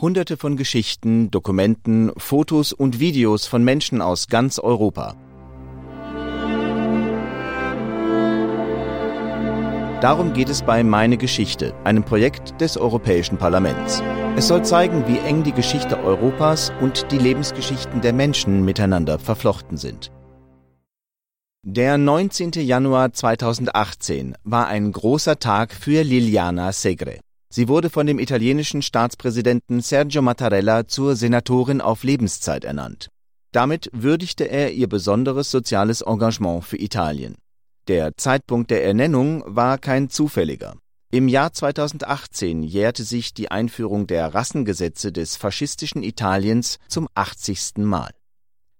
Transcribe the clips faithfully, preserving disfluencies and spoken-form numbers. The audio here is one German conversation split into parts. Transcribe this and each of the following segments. Hunderte von Geschichten, Dokumenten, Fotos und Videos von Menschen aus ganz Europa. Darum geht es bei Meine Geschichte, einem Projekt des Europäischen Parlaments. Es soll zeigen, wie eng die Geschichte Europas und die Lebensgeschichten der Menschen miteinander verflochten sind. Der neunzehnten Januar zweitausendachtzehn war ein großer Tag für Liliana Segre. Sie wurde von dem italienischen Staatspräsidenten Sergio Mattarella zur Senatorin auf Lebenszeit ernannt. Damit würdigte er ihr besonderes soziales Engagement für Italien. Der Zeitpunkt der Ernennung war kein zufälliger. Im Jahr zweitausendachtzehn jährte sich die Einführung der Rassengesetze des faschistischen Italiens zum achtzigsten Mal.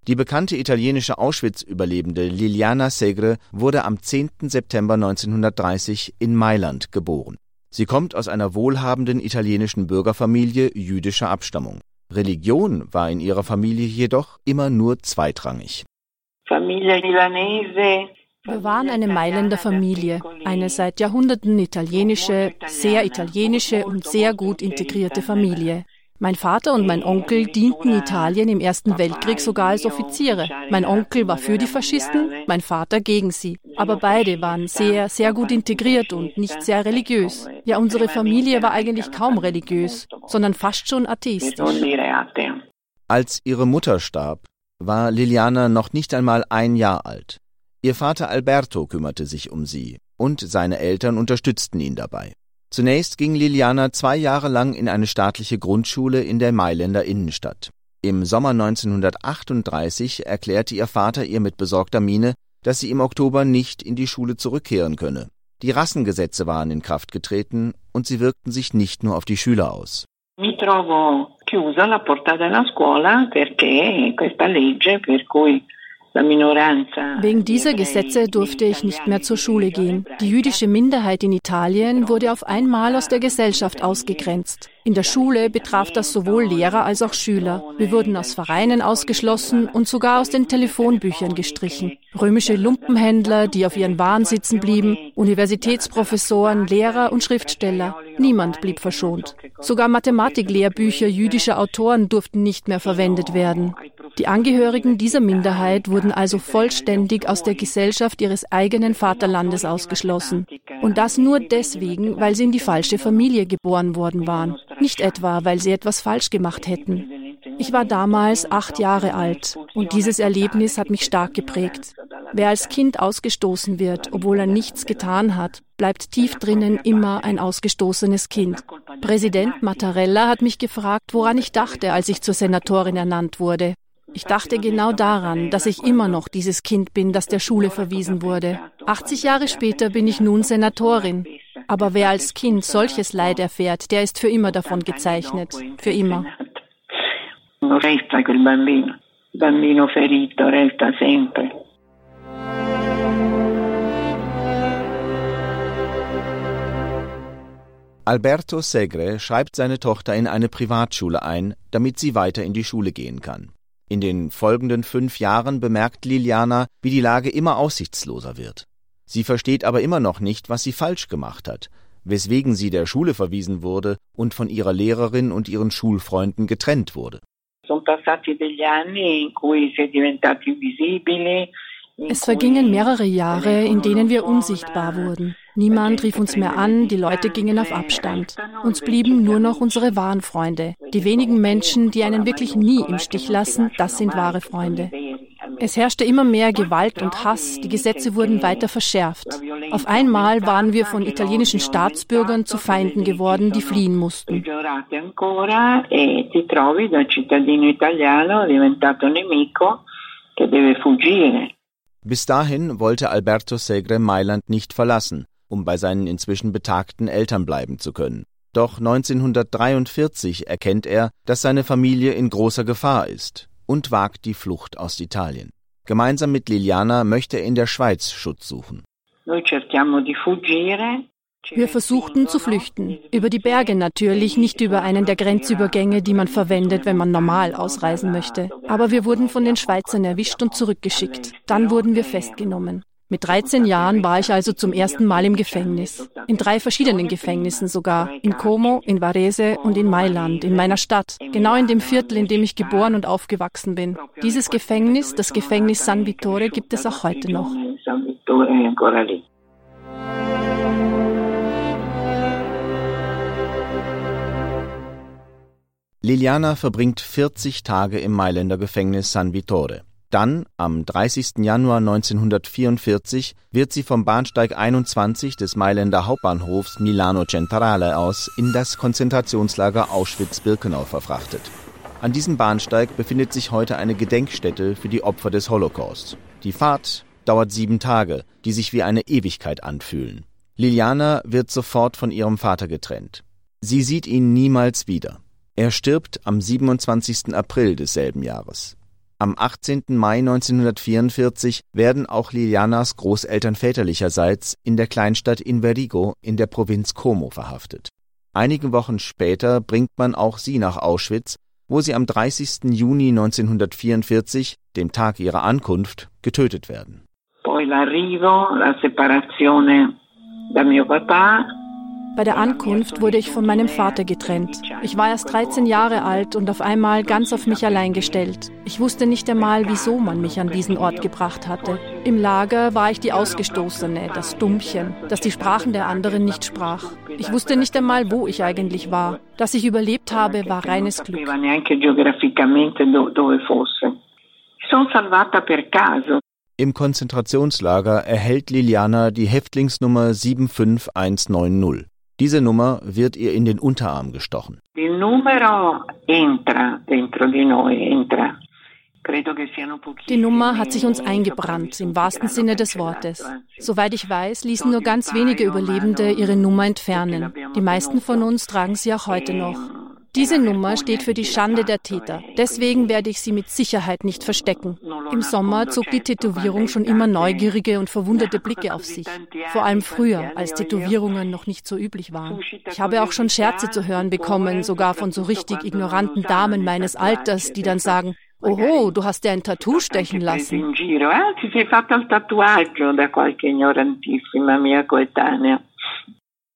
Die bekannte italienische Auschwitz-Überlebende Liliana Segre wurde am zehnten September neunzehnhundertdreißig in Mailand geboren. Sie kommt aus einer wohlhabenden italienischen Bürgerfamilie jüdischer Abstammung. Religion war in ihrer Familie jedoch immer nur zweitrangig. Familie Milanese. Wir waren eine Mailänder Familie, eine seit Jahrhunderten italienische, sehr italienische und sehr gut integrierte Familie. Mein Vater und mein Onkel dienten Italien im Ersten Weltkrieg sogar als Offiziere. Mein Onkel war für die Faschisten, mein Vater gegen sie. Aber beide waren sehr, sehr gut integriert und nicht sehr religiös. Ja, unsere Familie war eigentlich kaum religiös, sondern fast schon atheistisch. Als ihre Mutter starb, war Liliana noch nicht einmal ein Jahr alt. Ihr Vater Alberto kümmerte sich um sie und seine Eltern unterstützten ihn dabei. Zunächst ging Liliana zwei Jahre lang in eine staatliche Grundschule in der Mailänder Innenstadt. Im Sommer neunzehnhundertachtunddreißig erklärte ihr Vater ihr mit besorgter Miene, dass sie im Oktober nicht in die Schule zurückkehren könne. Die Rassengesetze waren in Kraft getreten und sie wirkten sich nicht nur auf die Schüler aus. Mi trovo chiusa la porta della scuola perché questa legge per cui Wegen dieser Gesetze durfte ich nicht mehr zur Schule gehen. Die jüdische Minderheit in Italien wurde auf einmal aus der Gesellschaft ausgegrenzt. In der Schule betraf das sowohl Lehrer als auch Schüler. Wir wurden aus Vereinen ausgeschlossen und sogar aus den Telefonbüchern gestrichen. Römische Lumpenhändler, die auf ihren Waren sitzen blieben, Universitätsprofessoren, Lehrer und Schriftsteller. Niemand blieb verschont. Sogar Mathematik-Lehrbücher jüdischer Autoren durften nicht mehr verwendet werden. Die Angehörigen dieser Minderheit wurden also vollständig aus der Gesellschaft ihres eigenen Vaterlandes ausgeschlossen. Und das nur deswegen, weil sie in die falsche Familie geboren worden waren. Nicht etwa, weil sie etwas falsch gemacht hätten. Ich war damals acht Jahre alt und dieses Erlebnis hat mich stark geprägt. Wer als Kind ausgestoßen wird, obwohl er nichts getan hat, bleibt tief drinnen immer ein ausgestoßenes Kind. Präsident Mattarella hat mich gefragt, woran ich dachte, als ich zur Senatorin ernannt wurde. Ich dachte genau daran, dass ich immer noch dieses Kind bin, das der Schule verwiesen wurde. achtzig Jahre später bin ich nun Senatorin. Aber wer als Kind solches Leid erfährt, der ist für immer davon gezeichnet. Für immer. Alberto Segre schreibt seine Tochter in eine Privatschule ein, damit sie weiter in die Schule gehen kann. In den folgenden fünf Jahren bemerkt Liliana, wie die Lage immer aussichtsloser wird. Sie versteht aber immer noch nicht, was sie falsch gemacht hat, weswegen sie der Schule verwiesen wurde und von ihrer Lehrerin und ihren Schulfreunden getrennt wurde. Es vergingen mehrere Jahre, in denen wir unsichtbar wurden. Niemand rief uns mehr an, die Leute gingen auf Abstand. Uns blieben nur noch unsere wahren Freunde. Die wenigen Menschen, die einen wirklich nie im Stich lassen, das sind wahre Freunde. Es herrschte immer mehr Gewalt und Hass, die Gesetze wurden weiter verschärft. Auf einmal waren wir von italienischen Staatsbürgern zu Feinden geworden, die fliehen mussten. Bis dahin wollte Alberto Segre Mailand nicht verlassen, um bei seinen inzwischen betagten Eltern bleiben zu können. Doch neunzehnhundertdreiundvierzig erkennt er, dass seine Familie in großer Gefahr ist und wagt die Flucht aus Italien. Gemeinsam mit Liliana möchte er in der Schweiz Schutz suchen. Wir versuchten zu flüchten. Über die Berge natürlich, nicht über einen der Grenzübergänge, die man verwendet, wenn man normal ausreisen möchte. Aber wir wurden von den Schweizern erwischt und zurückgeschickt. Dann wurden wir festgenommen. Mit dreizehn Jahren war ich also zum ersten Mal im Gefängnis. In drei verschiedenen Gefängnissen sogar. In Como, in Varese und in Mailand, in meiner Stadt. Genau in dem Viertel, in dem ich geboren und aufgewachsen bin. Dieses Gefängnis, das Gefängnis San Vittore, gibt es auch heute noch. Liliana verbringt vierzig Tage im Mailänder Gefängnis San Vittore. Dann, am dreißigsten Januar neunzehnhundertvierundvierzig, wird sie vom Bahnsteig einundzwanzig des Mailänder Hauptbahnhofs Milano Centrale aus in das Konzentrationslager Auschwitz-Birkenau verfrachtet. An diesem Bahnsteig befindet sich heute eine Gedenkstätte für die Opfer des Holocaust. Die Fahrt dauert sieben Tage, die sich wie eine Ewigkeit anfühlen. Liliana wird sofort von ihrem Vater getrennt. Sie sieht ihn niemals wieder. Er stirbt am siebenundzwanzigsten April desselben Jahres. Am achtzehnten Mai neunzehnhundertvierundvierzig werden auch Lilianas Großeltern väterlicherseits in der Kleinstadt Inverigo in der Provinz Como verhaftet. Einige Wochen später bringt man auch sie nach Auschwitz, wo sie am dreißigsten Juni neunzehnhundertvierundvierzig, dem Tag ihrer Ankunft, getötet werden. Poi l'arrivo, la separazione da mio papà. Bei der Ankunft wurde ich von meinem Vater getrennt. Ich war erst dreizehn Jahre alt und auf einmal ganz auf mich allein gestellt. Ich wusste nicht einmal, wieso man mich an diesen Ort gebracht hatte. Im Lager war ich die Ausgestoßene, das Dummchen, das die Sprachen der anderen nicht sprach. Ich wusste nicht einmal, wo ich eigentlich war. Dass ich überlebt habe, war reines Glück. Im Konzentrationslager erhält Liliana die Häftlingsnummer sieben fünf eins neun null. Diese Nummer wird ihr in den Unterarm gestochen. Die Nummer hat sich uns eingebrannt, im wahrsten Sinne des Wortes. Soweit ich weiß, ließen nur ganz wenige Überlebende ihre Nummer entfernen. Die meisten von uns tragen sie auch heute noch. Diese Nummer steht für die Schande der Täter. Deswegen werde ich sie mit Sicherheit nicht verstecken. Im Sommer zog die Tätowierung schon immer neugierige und verwunderte Blicke auf sich. Vor allem früher, als Tätowierungen noch nicht so üblich waren. Ich habe auch schon Scherze zu hören bekommen, sogar von so richtig ignoranten Damen meines Alters, die dann sagen, oho, du hast dir ein Tattoo stechen lassen.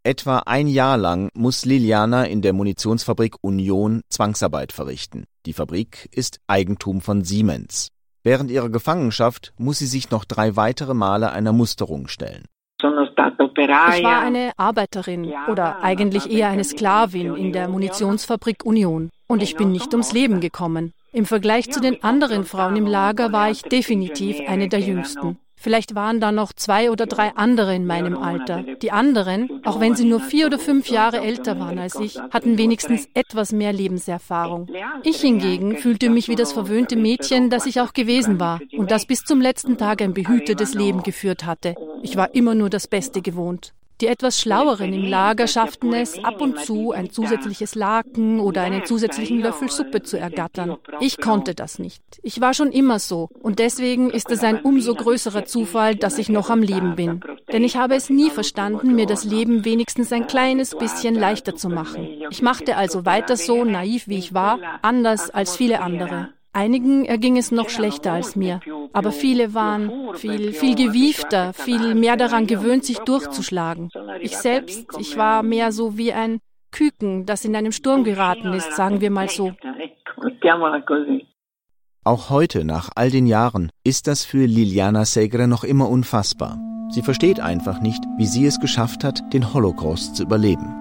Etwa ein Jahr lang muss Liliana in der Munitionsfabrik Union Zwangsarbeit verrichten. Die Fabrik ist Eigentum von Siemens. Während ihrer Gefangenschaft muss sie sich noch drei weitere Male einer Musterung stellen. Ich war eine Arbeiterin oder eigentlich eher eine Sklavin in der Munitionsfabrik Union. Und ich bin nicht ums Leben gekommen. Im Vergleich zu den anderen Frauen im Lager war ich definitiv eine der jüngsten. Vielleicht waren da noch zwei oder drei andere in meinem Alter. Die anderen, auch wenn sie nur vier oder fünf Jahre älter waren als ich, hatten wenigstens etwas mehr Lebenserfahrung. Ich hingegen fühlte mich wie das verwöhnte Mädchen, das ich auch gewesen war und das bis zum letzten Tag ein behütetes Leben geführt hatte. Ich war immer nur das Beste gewohnt. Die etwas Schlaueren im Lager schafften es, ab und zu ein zusätzliches Laken oder einen zusätzlichen Löffel Suppe zu ergattern. Ich konnte das nicht. Ich war schon immer so und deswegen ist es ein umso größerer Zufall, dass ich noch am Leben bin. Denn ich habe es nie verstanden, mir das Leben wenigstens ein kleines bisschen leichter zu machen. Ich machte also weiter so, naiv wie ich war, anders als viele andere. Einigen erging es noch schlechter als mir, aber viele waren viel, viel gewiefter, viel mehr daran gewöhnt, sich durchzuschlagen. Ich selbst, ich war mehr so wie ein Küken, das in einem Sturm geraten ist, sagen wir mal so. Auch heute, nach all den Jahren, ist das für Liliana Segre noch immer unfassbar. Sie versteht einfach nicht, wie sie es geschafft hat, den Holocaust zu überleben.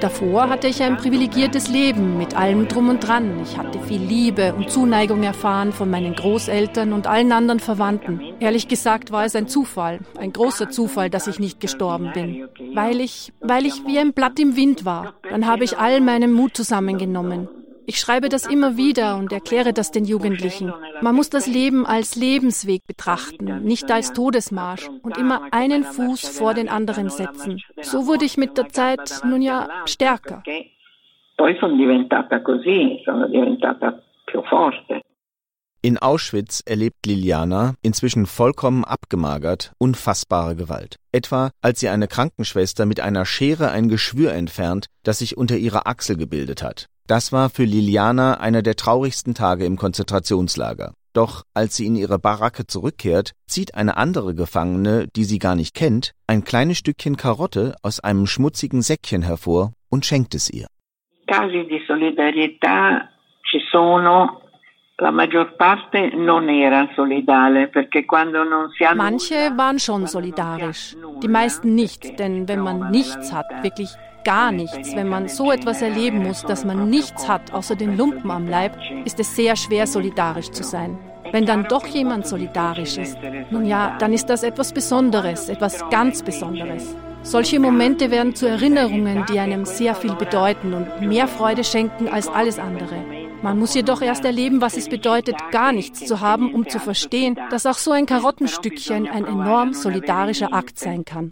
Davor hatte ich ein privilegiertes Leben mit allem Drum und Dran. Ich hatte viel Liebe und Zuneigung erfahren von meinen Großeltern und allen anderen Verwandten. Ehrlich gesagt war es ein Zufall, ein großer Zufall, dass ich nicht gestorben bin. Weil ich, weil ich wie ein Blatt im Wind war. Dann habe ich all meinen Mut zusammengenommen. Ich schreibe das immer wieder und erkläre das den Jugendlichen. Man muss das Leben als Lebensweg betrachten, nicht als Todesmarsch und immer einen Fuß vor den anderen setzen. So wurde ich mit der Zeit nun ja stärker. In Auschwitz erlebt Liliana, inzwischen vollkommen abgemagert, unfassbare Gewalt. Etwa als sie eine Krankenschwester mit einer Schere ein Geschwür entfernt, das sich unter ihrer Achsel gebildet hat. Das war für Liliana einer der traurigsten Tage im Konzentrationslager. Doch als sie in ihre Baracke zurückkehrt, zieht eine andere Gefangene, die sie gar nicht kennt, ein kleines Stückchen Karotte aus einem schmutzigen Säckchen hervor und schenkt es ihr. Casi di solidarietà ci sono. Manche waren schon solidarisch, die meisten nicht, denn wenn man nichts hat, wirklich gar nichts, wenn man so etwas erleben muss, dass man nichts hat außer den Lumpen am Leib, ist es sehr schwer, solidarisch zu sein. Wenn dann doch jemand solidarisch ist, nun ja, dann ist das etwas Besonderes, etwas ganz Besonderes. Solche Momente werden zu Erinnerungen, die einem sehr viel bedeuten und mehr Freude schenken als alles andere. Man muss jedoch erst erleben, was es bedeutet, gar nichts zu haben, um zu verstehen, dass auch so ein Karottenstückchen ein enorm solidarischer Akt sein kann.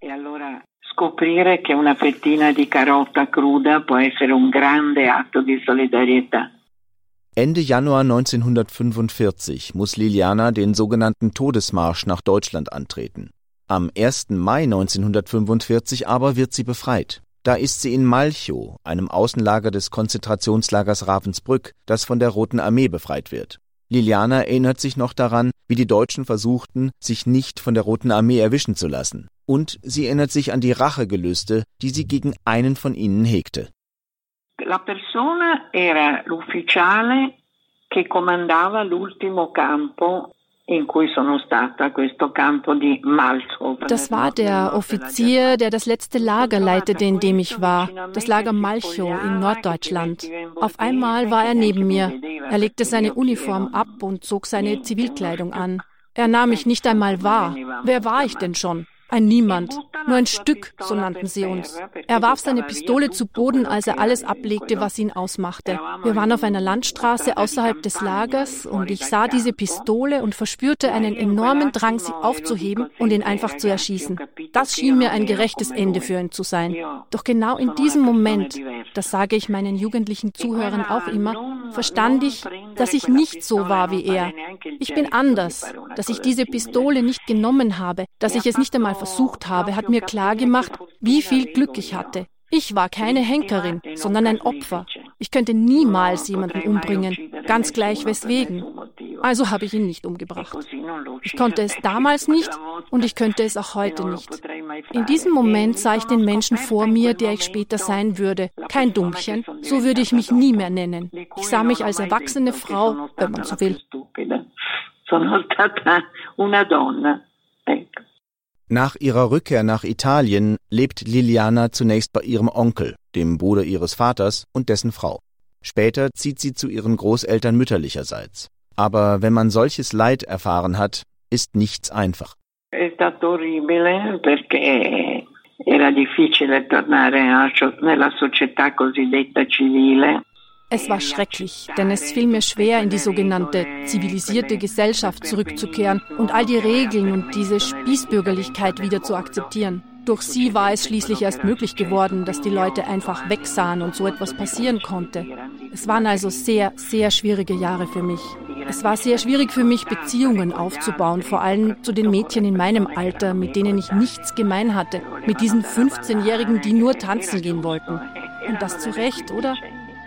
Ende Januar neunzehnhundertfünfundvierzig muss Liliana den sogenannten Todesmarsch nach Deutschland antreten. Am ersten Mai neunzehnhundertfünfundvierzig aber wird sie befreit. Da ist sie in Malchow, einem Außenlager des Konzentrationslagers Ravensbrück, das von der Roten Armee befreit wird. Liliana erinnert sich noch daran, wie die Deutschen versuchten, sich nicht von der Roten Armee erwischen zu lassen. Und sie erinnert sich an die Rachegelüste, die sie gegen einen von ihnen hegte. La persona era l'ufficiale che comandava l'ultimo campo. Das war der Offizier, der das letzte Lager leitete, in dem ich war, das Lager Malchow in Norddeutschland. Auf einmal war er neben mir. Er legte seine Uniform ab und zog seine Zivilkleidung an. Er nahm mich nicht einmal wahr. Wer war ich denn schon? Ein Niemand, nur ein Stück, so nannten sie uns. Er warf seine Pistole zu Boden, als er alles ablegte, was ihn ausmachte. Wir waren auf einer Landstraße außerhalb des Lagers und ich sah diese Pistole und verspürte einen enormen Drang, sie aufzuheben und ihn einfach zu erschießen. Das schien mir ein gerechtes Ende für ihn zu sein. Doch genau in diesem Moment, das sage ich meinen jugendlichen Zuhörern auch immer, verstand ich, dass ich nicht so war wie er. Ich bin anders, dass ich diese Pistole nicht genommen habe, dass ich es nicht einmal versucht habe, hat mir klar gemacht, wie viel Glück ich hatte. Ich war keine Henkerin, sondern ein Opfer. Ich könnte niemals jemanden umbringen, ganz gleich weswegen. Also habe ich ihn nicht umgebracht. Ich konnte es damals nicht und ich könnte es auch heute nicht. In diesem Moment sah ich den Menschen vor mir, der ich später sein würde. Kein Dummchen, so würde ich mich nie mehr nennen. Ich sah mich als erwachsene Frau, wenn man so will. Nach ihrer Rückkehr nach Italien lebt Liliana zunächst bei ihrem Onkel, dem Bruder ihres Vaters und dessen Frau. Später zieht sie zu ihren Großeltern mütterlicherseits. Aber wenn man solches Leid erfahren hat, ist nichts einfach. Es war terrible, perché era difficile tornare nella società cosiddetta civile. Es war schrecklich, denn es fiel mir schwer, in die sogenannte zivilisierte Gesellschaft zurückzukehren und all die Regeln und diese Spießbürgerlichkeit wieder zu akzeptieren. Durch sie war es schließlich erst möglich geworden, dass die Leute einfach wegsahen und so etwas passieren konnte. Es waren also sehr, sehr schwierige Jahre für mich. Es war sehr schwierig für mich, Beziehungen aufzubauen, vor allem zu den Mädchen in meinem Alter, mit denen ich nichts gemein hatte, mit diesen fünfzehnjährigen, die nur tanzen gehen wollten. Und das zu Recht, oder?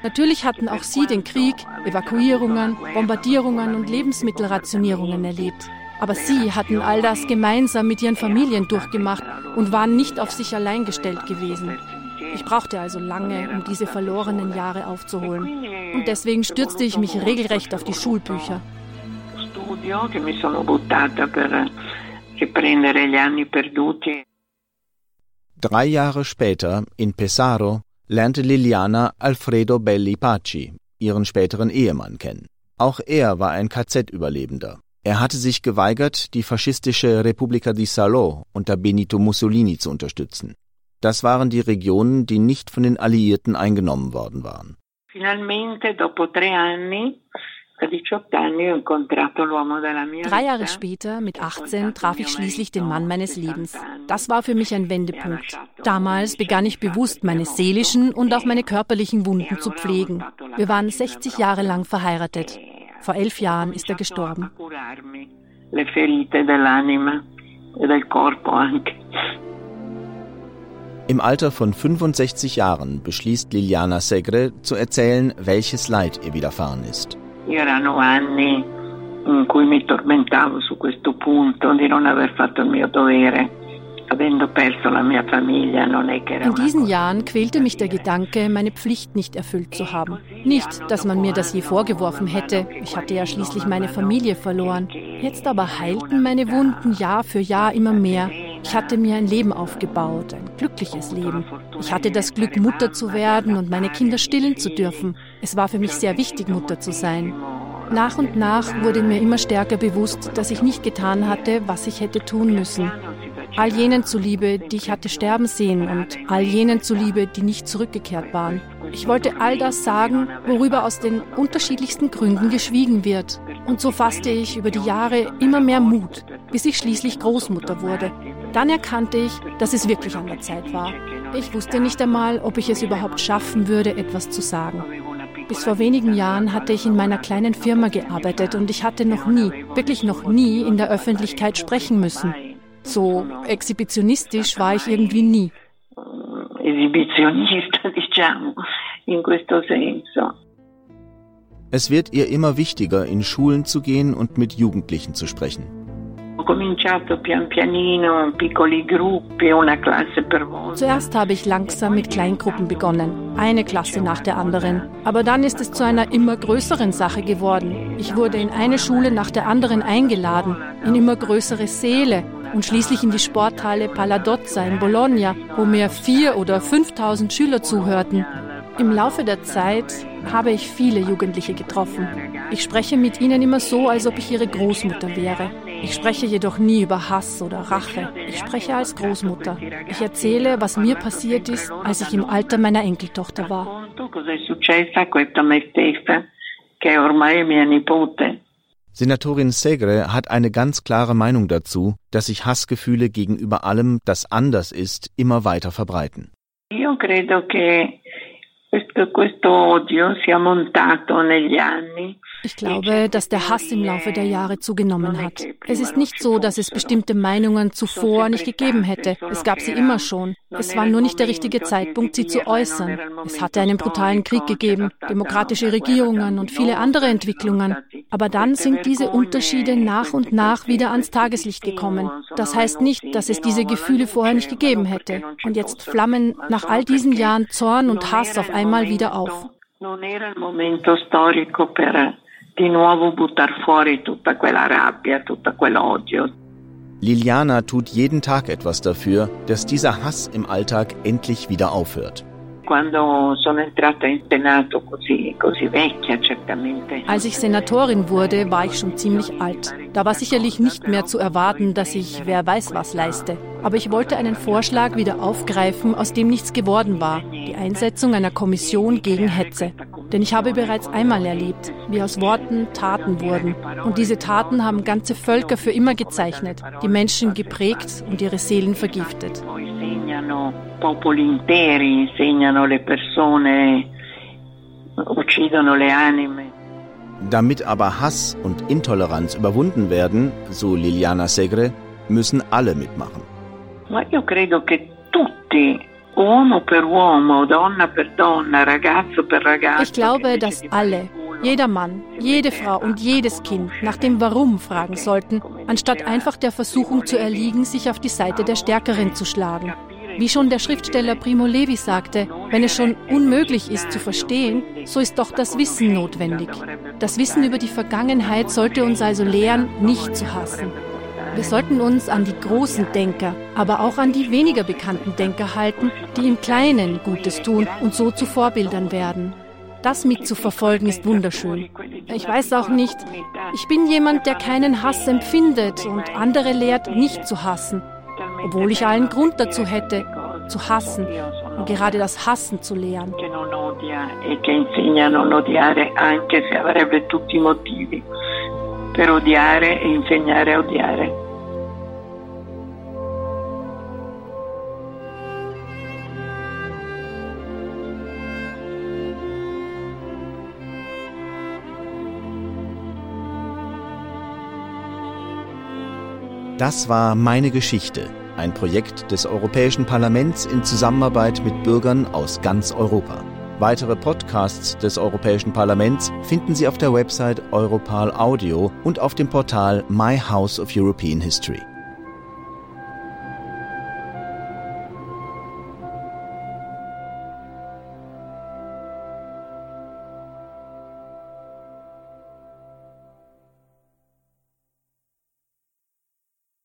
Natürlich hatten auch sie den Krieg, Evakuierungen, Bombardierungen und Lebensmittelrationierungen erlebt. Aber sie hatten all das gemeinsam mit ihren Familien durchgemacht und waren nicht auf sich allein gestellt gewesen. Ich brauchte also lange, um diese verlorenen Jahre aufzuholen. Und deswegen stürzte ich mich regelrecht auf die Schulbücher. Drei Jahre später, in Pesaro, lernte Liliana Alfredo Belli Paci, ihren späteren Ehemann, kennen. Auch er war ein K Z-Überlebender. Er hatte sich geweigert, die faschistische Repubblica di Salò unter Benito Mussolini zu unterstützen. Das waren die Regionen, die nicht von den Alliierten eingenommen worden waren. Finalmente, dopo tre anni, Drei Jahre später, mit achtzehn, traf ich schließlich den Mann meines Lebens. Das war für mich ein Wendepunkt. Damals begann ich bewusst, meine seelischen und auch meine körperlichen Wunden zu pflegen. Wir waren sechzig Jahre lang verheiratet. Vor elf Jahren ist er gestorben. Im Alter von fünfundsechzig Jahren beschließt Liliana Segre zu erzählen, welches Leid ihr widerfahren ist. Erano anni in cui mi tormentavo su questo punto di non aver fatto il mio dovere. In diesen Jahren quälte mich der Gedanke, meine Pflicht nicht erfüllt zu haben. Nicht, dass man mir das je vorgeworfen hätte. Ich hatte ja schließlich meine Familie verloren. Jetzt aber heilten meine Wunden Jahr für Jahr immer mehr. Ich hatte mir ein Leben aufgebaut, ein glückliches Leben. Ich hatte das Glück, Mutter zu werden und meine Kinder stillen zu dürfen. Es war für mich sehr wichtig, Mutter zu sein. Nach und nach wurde mir immer stärker bewusst, dass ich nicht getan hatte, was ich hätte tun müssen. All jenen zuliebe, die ich hatte sterben sehen und all jenen zuliebe, die nicht zurückgekehrt waren. Ich wollte all das sagen, worüber aus den unterschiedlichsten Gründen geschwiegen wird. Und so fasste ich über die Jahre immer mehr Mut, bis ich schließlich Großmutter wurde. Dann erkannte ich, dass es wirklich an der Zeit war. Ich wusste nicht einmal, ob ich es überhaupt schaffen würde, etwas zu sagen. Bis vor wenigen Jahren hatte ich in meiner kleinen Firma gearbeitet und ich hatte noch nie, wirklich noch nie in der Öffentlichkeit sprechen müssen. So exhibitionistisch war ich irgendwie nie. Esibizionista, diciamo, in questo senso. Es wird ihr immer wichtiger, in Schulen zu gehen und mit Jugendlichen zu sprechen. Zuerst habe ich langsam mit Kleingruppen begonnen, eine Klasse nach der anderen. Aber dann ist es zu einer immer größeren Sache geworden. Ich wurde in eine Schule nach der anderen eingeladen, in immer größere Säle. Und schließlich in die Sporthalle Palladozza in Bologna, wo mir vier oder fünftausend Schüler zuhörten. Im Laufe der Zeit habe ich viele Jugendliche getroffen. Ich spreche mit ihnen immer so, als ob ich ihre Großmutter wäre. Ich spreche jedoch nie über Hass oder Rache. Ich spreche als Großmutter. Ich erzähle, was mir passiert ist, als ich im Alter meiner Enkeltochter war. Senatorin Segre hat eine ganz klare Meinung dazu, dass sich Hassgefühle gegenüber allem, das anders ist, immer weiter verbreiten. Ich glaube, dass der Hass im Laufe der Jahre zugenommen hat. Es ist nicht so, dass es bestimmte Meinungen zuvor nicht gegeben hätte. Es gab sie immer schon. Es war nur nicht der richtige Zeitpunkt, sie zu äußern. Es hatte einen brutalen Krieg gegeben, demokratische Regierungen und viele andere Entwicklungen. Aber dann sind diese Unterschiede nach und nach wieder ans Tageslicht gekommen. Das heißt nicht, dass es diese Gefühle vorher nicht gegeben hätte. Und jetzt flammen nach all diesen Jahren Zorn und Hass auf einmal wieder auf. Liliana tut jeden Tag etwas dafür, dass dieser Hass im Alltag endlich wieder aufhört. Als ich Senatorin wurde, war ich schon ziemlich alt. Da war sicherlich nicht mehr zu erwarten, dass ich wer weiß was leiste. Aber ich wollte einen Vorschlag wieder aufgreifen, aus dem nichts geworden war. Die Einsetzung einer Kommission gegen Hetze. Denn ich habe bereits einmal erlebt, wie aus Worten Taten wurden. Und diese Taten haben ganze Völker für immer gezeichnet, die Menschen geprägt und ihre Seelen vergiftet. Damit aber Hass und Intoleranz überwunden werden, so Liliana Segre, müssen alle mitmachen. Ich glaube, dass alle, jeder Mann, jede Frau und jedes Kind nach dem Warum fragen sollten, anstatt einfach der Versuchung zu erliegen, sich auf die Seite der Stärkeren zu schlagen. Wie schon der Schriftsteller Primo Levi sagte, wenn es schon unmöglich ist zu verstehen, so ist doch das Wissen notwendig. Das Wissen über die Vergangenheit sollte uns also lehren, nicht zu hassen. Wir sollten uns an die großen Denker, aber auch an die weniger bekannten Denker halten, die im Kleinen Gutes tun und so zu Vorbildern werden. Das mitzuverfolgen ist wunderschön. Ich weiß auch nicht, ich bin jemand, der keinen Hass empfindet und andere lehrt, nicht zu hassen, obwohl ich allen Grund dazu hätte, zu hassen und gerade das Hassen zu lehren. Per odiare e insegnare a odiare. Das war meine Geschichte. Ein Projekt des Europäischen Parlaments in Zusammenarbeit mit Bürgern aus ganz Europa. Weitere Podcasts des Europäischen Parlaments finden Sie auf der Website Europarl Audio und auf dem Portal My House of European History.